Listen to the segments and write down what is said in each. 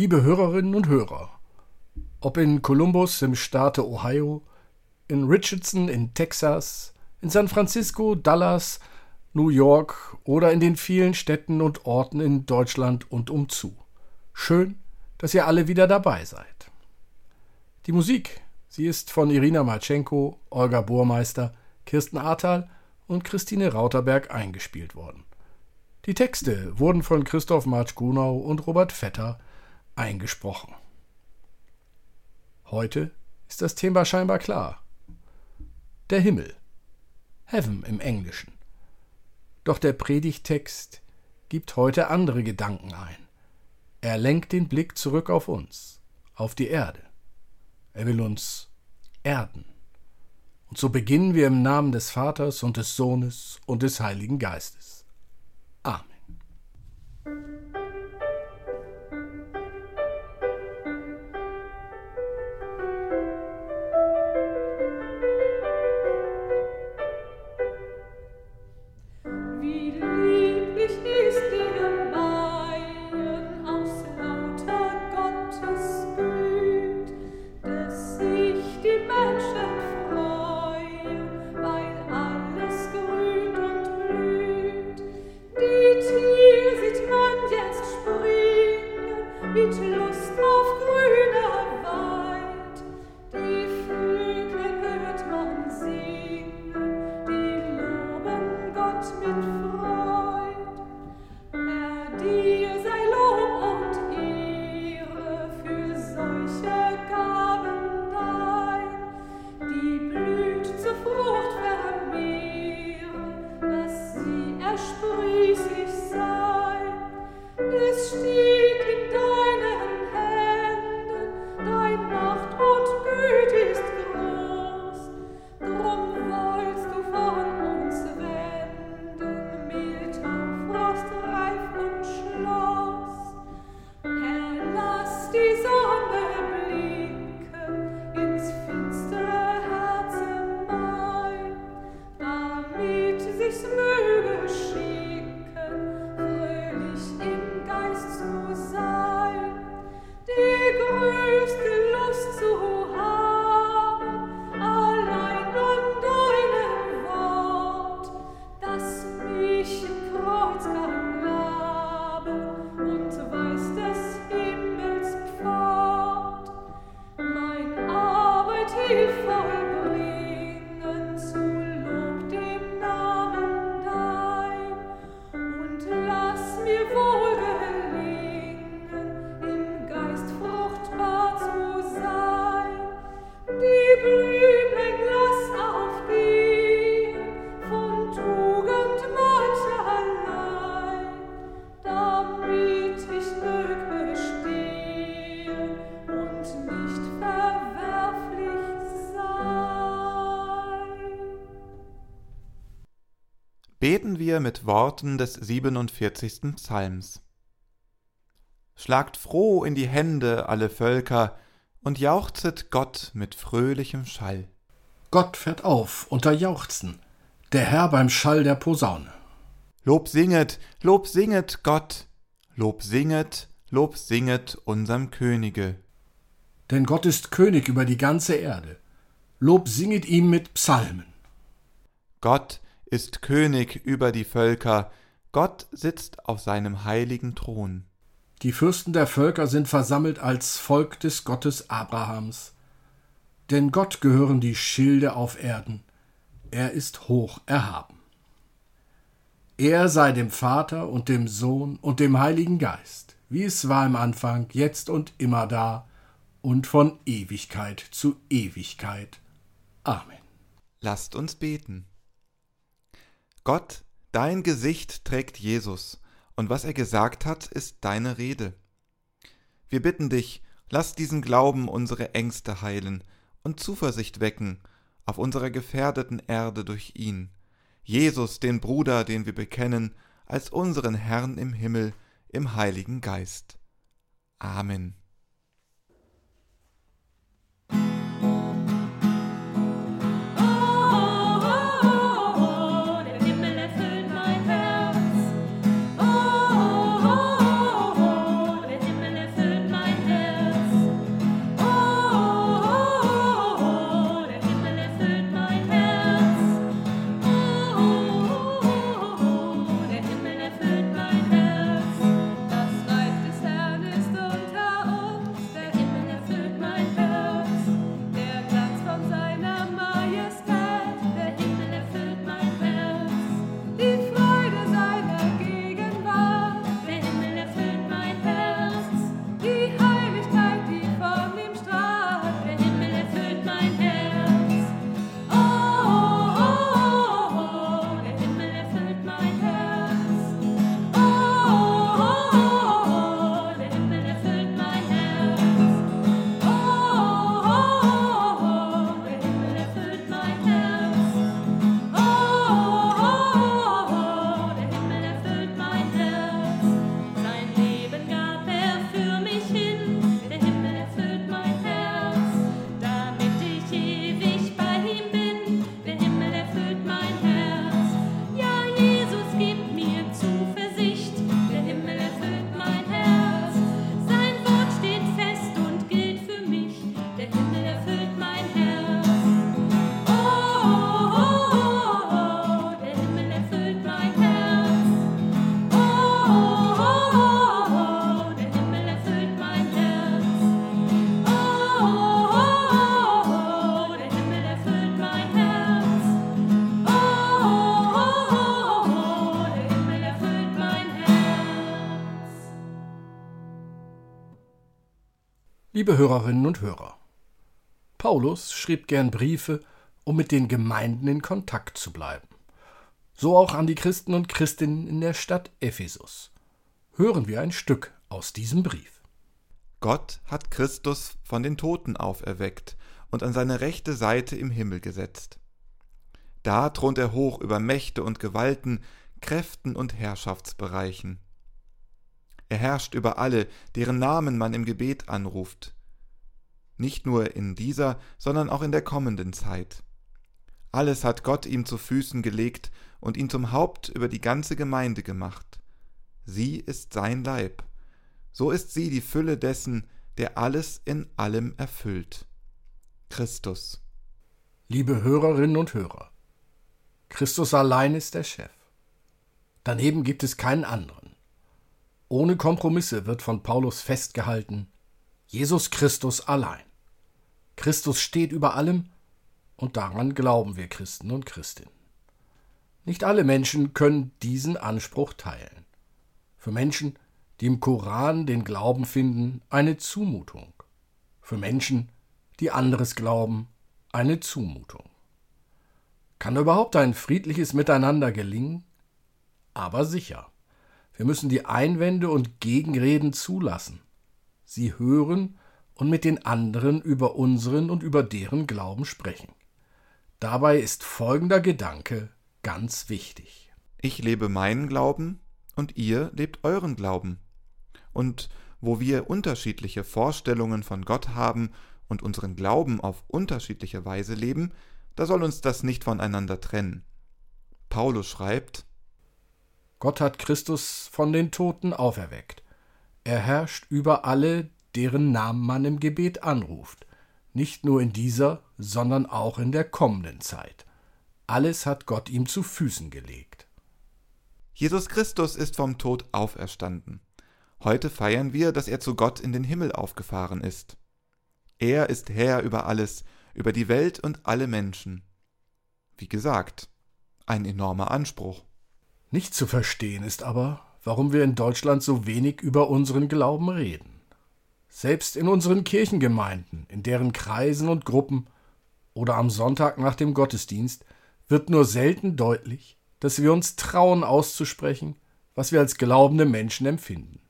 Liebe Hörerinnen und Hörer, ob in Columbus im Staate Ohio, in Richardson in Texas, in San Francisco, Dallas, New York oder in den vielen Städten und Orten in Deutschland und umzu. Schön, dass ihr alle wieder dabei seid. Die Musik, sie ist von Irina Marchenko, Olga Bohrmeister, Kirsten Ahrtal und Christine Rauterberg eingespielt worden. Die Texte wurden von Christoph Marcz-Gunau und Robert Vetter eingesprochen. Heute ist das Thema scheinbar klar. Der Himmel. Heaven im Englischen. Doch der Predigttext gibt heute andere Gedanken ein. Er lenkt den Blick zurück auf uns, auf die Erde. Er will uns erden. Und so beginnen wir im Namen des Vaters und des Sohnes und des Heiligen Geistes. Amen. Beten wir mit Worten des 47. Psalms. Schlagt froh in die Hände alle Völker und jauchzet Gott mit fröhlichem Schall. Gott fährt auf unter Jauchzen, der Herr beim Schall der Posaune. Lob singet Gott, Lob singet unserem Könige. Denn Gott ist König über die ganze Erde, Lob singet ihm mit Psalmen. Gott ist König über die Völker, Gott sitzt auf seinem heiligen Thron. Die Fürsten der Völker sind versammelt als Volk des Gottes Abrahams. Denn Gott gehören die Schilde auf Erden, er ist hoch erhaben. Er sei dem Vater und dem Sohn und dem Heiligen Geist, wie es war im Anfang, jetzt und immer da und von Ewigkeit zu Ewigkeit. Amen. Lasst uns beten. Gott, dein Gesicht trägt Jesus, und was er gesagt hat, ist deine Rede. Wir bitten dich, lass diesen Glauben unsere Ängste heilen und Zuversicht wecken auf unserer gefährdeten Erde durch ihn. Jesus, den Bruder, den wir bekennen, als unseren Herrn im Himmel, im Heiligen Geist. Amen. Liebe Hörerinnen und Hörer, Paulus schrieb gern Briefe, um mit den Gemeinden in Kontakt zu bleiben. So auch an die Christen und Christinnen in der Stadt Ephesus. Hören wir ein Stück aus diesem Brief. Gott hat Christus von den Toten auferweckt und an seine rechte Seite im Himmel gesetzt. Da thront er hoch über Mächte und Gewalten, Kräften und Herrschaftsbereichen. Er herrscht über alle, deren Namen man im Gebet anruft. Nicht nur in dieser, sondern auch in der kommenden Zeit. Alles hat Gott ihm zu Füßen gelegt und ihn zum Haupt über die ganze Gemeinde gemacht. Sie ist sein Leib. So ist sie die Fülle dessen, der alles in allem erfüllt. Christus. Liebe Hörerinnen und Hörer, Christus allein ist der Chef. Daneben gibt es keinen anderen. Ohne Kompromisse wird von Paulus festgehalten, Jesus Christus allein. Christus steht über allem und daran glauben wir Christen und Christinnen. Nicht alle Menschen können diesen Anspruch teilen. Für Menschen, die im Koran den Glauben finden, eine Zumutung. Für Menschen, die anderes glauben, eine Zumutung. Kann überhaupt ein friedliches Miteinander gelingen? Aber sicher. Wir müssen die Einwände und Gegenreden zulassen, sie hören und mit den anderen über unseren und über deren Glauben sprechen. Dabei ist folgender Gedanke ganz wichtig. Ich lebe meinen Glauben und ihr lebt euren Glauben. Und wo wir unterschiedliche Vorstellungen von Gott haben und unseren Glauben auf unterschiedliche Weise leben, da soll uns das nicht voneinander trennen. Paulus schreibt: Gott hat Christus von den Toten auferweckt. Er herrscht über alle, deren Namen man im Gebet anruft. Nicht nur in dieser, sondern auch in der kommenden Zeit. Alles hat Gott ihm zu Füßen gelegt. Jesus Christus ist vom Tod auferstanden. Heute feiern wir, dass er zu Gott in den Himmel aufgefahren ist. Er ist Herr über alles, über die Welt und alle Menschen. Wie gesagt, ein enormer Anspruch. Nicht zu verstehen ist aber, warum wir in Deutschland so wenig über unseren Glauben reden. Selbst in unseren Kirchengemeinden, in deren Kreisen und Gruppen oder am Sonntag nach dem Gottesdienst wird nur selten deutlich, dass wir uns trauen auszusprechen, was wir als glaubende Menschen empfinden.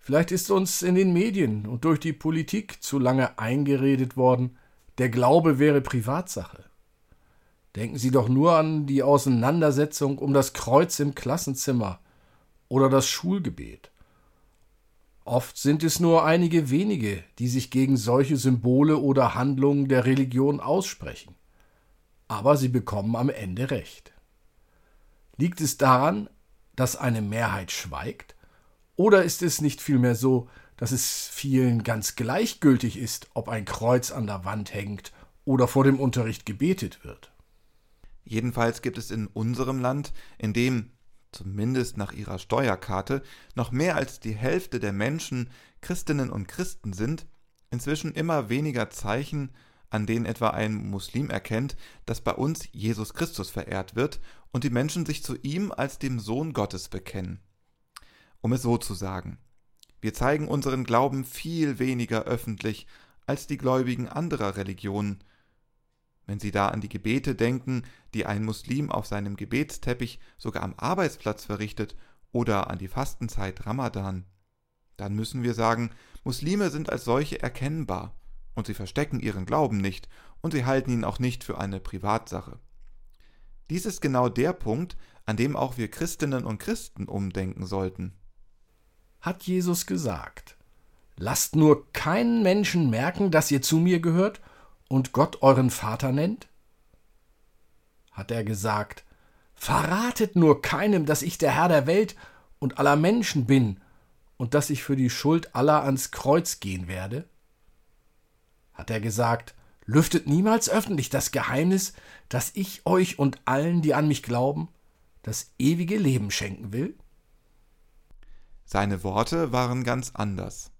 Vielleicht ist uns in den Medien und durch die Politik zu lange eingeredet worden, der Glaube wäre Privatsache. Denken Sie doch nur an die Auseinandersetzung um das Kreuz im Klassenzimmer oder das Schulgebet. Oft sind es nur einige wenige, die sich gegen solche Symbole oder Handlungen der Religion aussprechen. Aber sie bekommen am Ende recht. Liegt es daran, dass eine Mehrheit schweigt? Oder ist es nicht vielmehr so, dass es vielen ganz gleichgültig ist, ob ein Kreuz an der Wand hängt oder vor dem Unterricht gebetet wird? Jedenfalls gibt es in unserem Land, in dem, zumindest nach ihrer Steuerkarte, noch mehr als die Hälfte der Menschen Christinnen und Christen sind, inzwischen immer weniger Zeichen, an denen etwa ein Muslim erkennt, dass bei uns Jesus Christus verehrt wird und die Menschen sich zu ihm als dem Sohn Gottes bekennen. Um es so zu sagen, wir zeigen unseren Glauben viel weniger öffentlich als die Gläubigen anderer Religionen. Wenn Sie da an die Gebete denken, die ein Muslim auf seinem Gebetsteppich sogar am Arbeitsplatz verrichtet oder an die Fastenzeit Ramadan, dann müssen wir sagen, Muslime sind als solche erkennbar und sie verstecken ihren Glauben nicht und sie halten ihn auch nicht für eine Privatsache. Dies ist genau der Punkt, an dem auch wir Christinnen und Christen umdenken sollten. Hat Jesus gesagt: Lasst nur keinen Menschen merken, dass ihr zu mir gehört und Gott euren Vater nennt? Hat er gesagt: Verratet nur keinem, dass ich der Herr der Welt und aller Menschen bin und dass ich für die Schuld aller ans Kreuz gehen werde? Hat er gesagt: Lüftet niemals öffentlich das Geheimnis, dass ich euch und allen, die an mich glauben, das ewige Leben schenken will? Seine Worte waren ganz anders.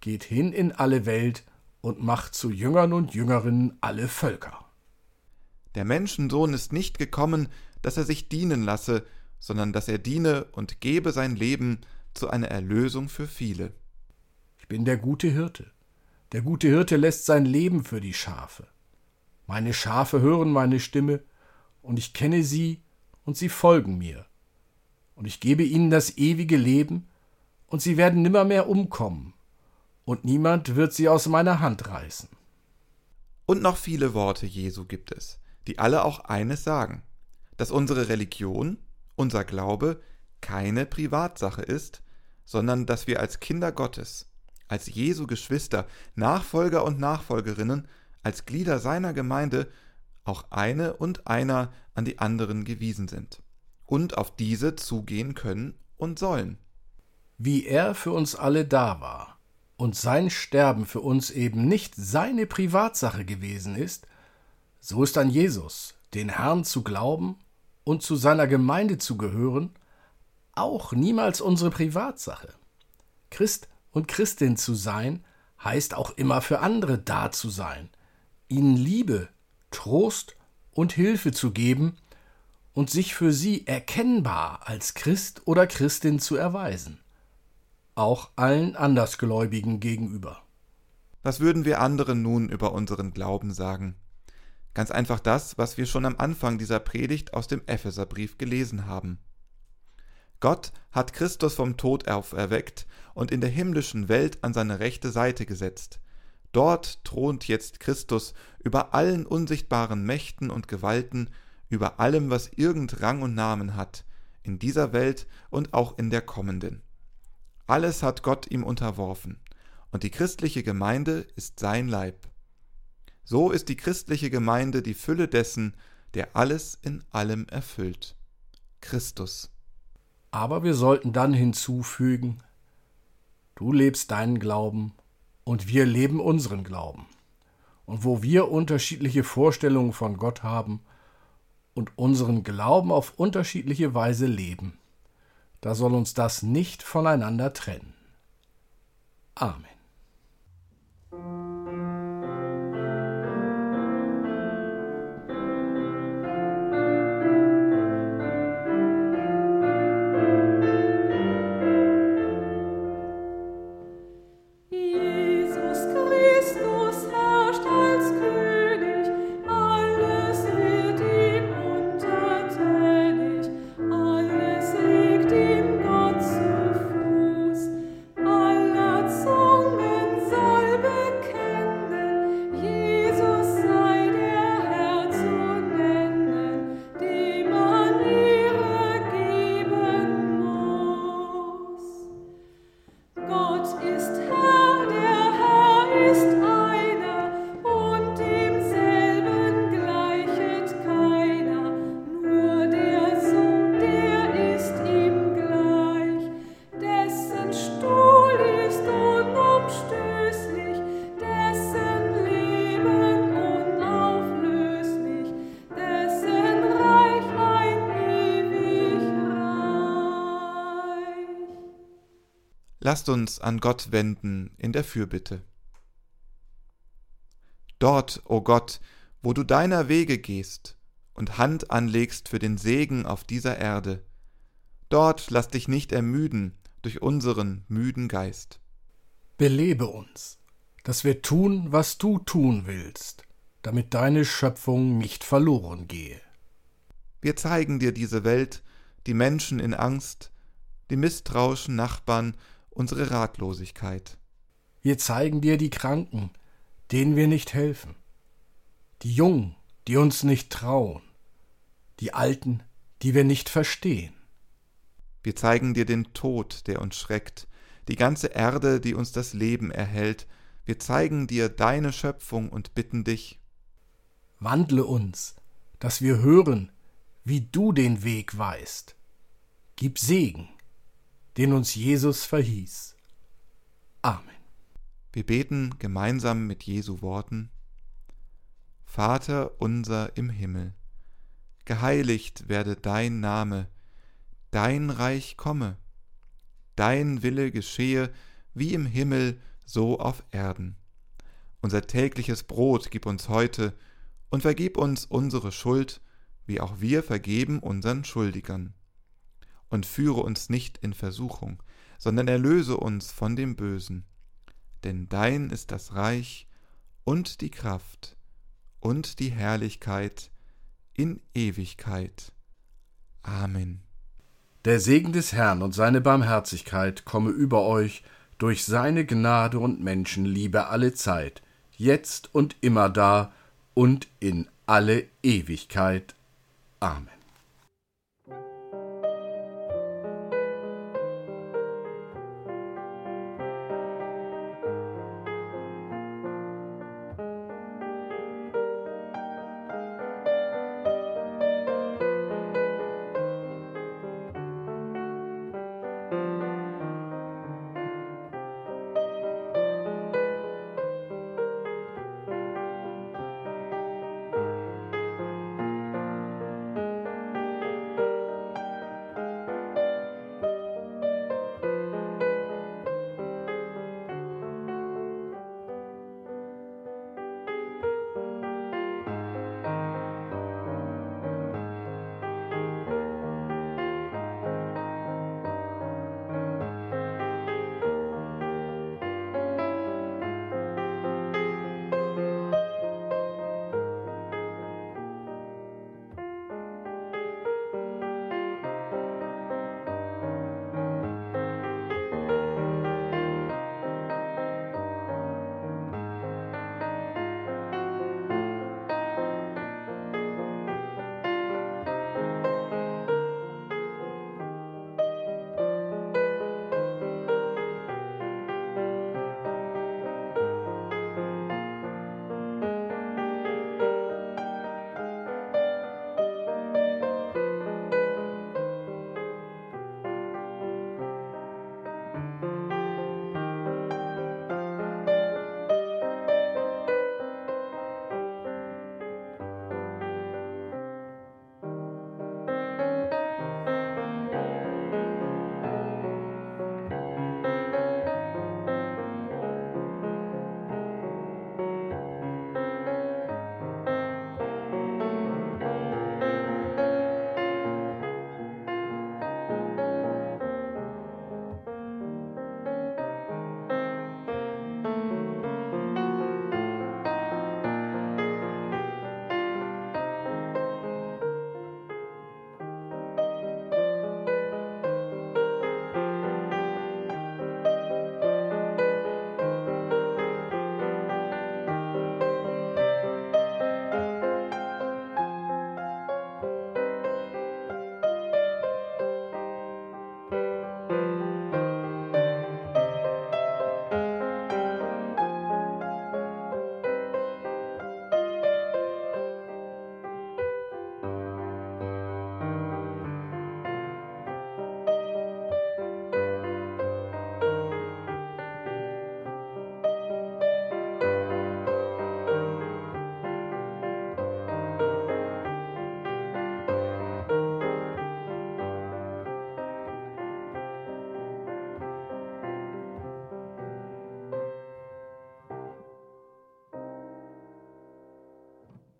Geht hin in alle Welt und macht zu Jüngern und Jüngerinnen alle Völker. Der Menschensohn ist nicht gekommen, dass er sich dienen lasse, sondern dass er diene und gebe sein Leben zu einer Erlösung für viele. Ich bin der gute Hirte. Der gute Hirte lässt sein Leben für die Schafe. Meine Schafe hören meine Stimme, und ich kenne sie, und sie folgen mir. Und ich gebe ihnen das ewige Leben, und sie werden nimmermehr umkommen, und niemand wird sie aus meiner Hand reißen. Und noch viele Worte Jesu gibt es, die alle auch eines sagen, dass unsere Religion, unser Glaube, keine Privatsache ist, sondern dass wir als Kinder Gottes, als Jesu Geschwister, Nachfolger und Nachfolgerinnen, als Glieder seiner Gemeinde auch eine und einer an die anderen gewiesen sind und auf diese zugehen können und sollen. Wie er für uns alle da war und sein Sterben für uns eben nicht seine Privatsache gewesen ist, so ist an Jesus, den Herrn zu glauben und zu seiner Gemeinde zu gehören, auch niemals unsere Privatsache. Christ und Christin zu sein, heißt auch immer für andere da zu sein, ihnen Liebe, Trost und Hilfe zu geben und sich für sie erkennbar als Christ oder Christin zu erweisen. Auch allen Andersgläubigen gegenüber. Was würden wir anderen nun über unseren Glauben sagen? Ganz einfach das, was wir schon am Anfang dieser Predigt aus dem Epheserbrief gelesen haben. Gott hat Christus vom Tod auferweckt und in der himmlischen Welt an seine rechte Seite gesetzt. Dort thront jetzt Christus über allen unsichtbaren Mächten und Gewalten, über allem, was irgend Rang und Namen hat, in dieser Welt und auch in der kommenden. Alles hat Gott ihm unterworfen, und die christliche Gemeinde ist sein Leib. So ist die christliche Gemeinde die Fülle dessen, der alles in allem erfüllt. Christus. Aber wir sollten dann hinzufügen: Du lebst deinen Glauben und wir leben unseren Glauben. Und wo wir unterschiedliche Vorstellungen von Gott haben und unseren Glauben auf unterschiedliche Weise leben, da soll uns das nicht voneinander trennen. Amen. Lasst uns an Gott wenden in der Fürbitte. Dort, o Gott, wo du deiner Wege gehst und Hand anlegst für den Segen auf dieser Erde, dort lass dich nicht ermüden durch unseren müden Geist. Belebe uns, dass wir tun, was du tun willst, damit deine Schöpfung nicht verloren gehe. Wir zeigen dir diese Welt, die Menschen in Angst, die misstrauischen Nachbarn, unsere Ratlosigkeit. Wir zeigen dir die Kranken, denen wir nicht helfen, die Jungen, die uns nicht trauen, die Alten, die wir nicht verstehen. Wir zeigen dir den Tod, der uns schreckt, die ganze Erde, die uns das Leben erhält. Wir zeigen dir deine Schöpfung und bitten dich: Wandle uns, dass wir hören, wie du den Weg weist. Gib Segen, den uns Jesus verhieß. Amen. Wir beten gemeinsam mit Jesu Worten: Vater unser im Himmel, geheiligt werde dein Name, dein Reich komme, dein Wille geschehe, wie im Himmel, so auf Erden. Unser tägliches Brot gib uns heute und vergib uns unsere Schuld, wie auch wir vergeben unseren Schuldigern. Und führe uns nicht in Versuchung, sondern erlöse uns von dem Bösen. denn dein ist das Reich und die Kraft und die Herrlichkeit in Ewigkeit. Amen. Der Segen des Herrn und seine Barmherzigkeit komme über euch durch seine Gnade und Menschenliebe alle Zeit, jetzt und immerdar und in alle Ewigkeit. Amen.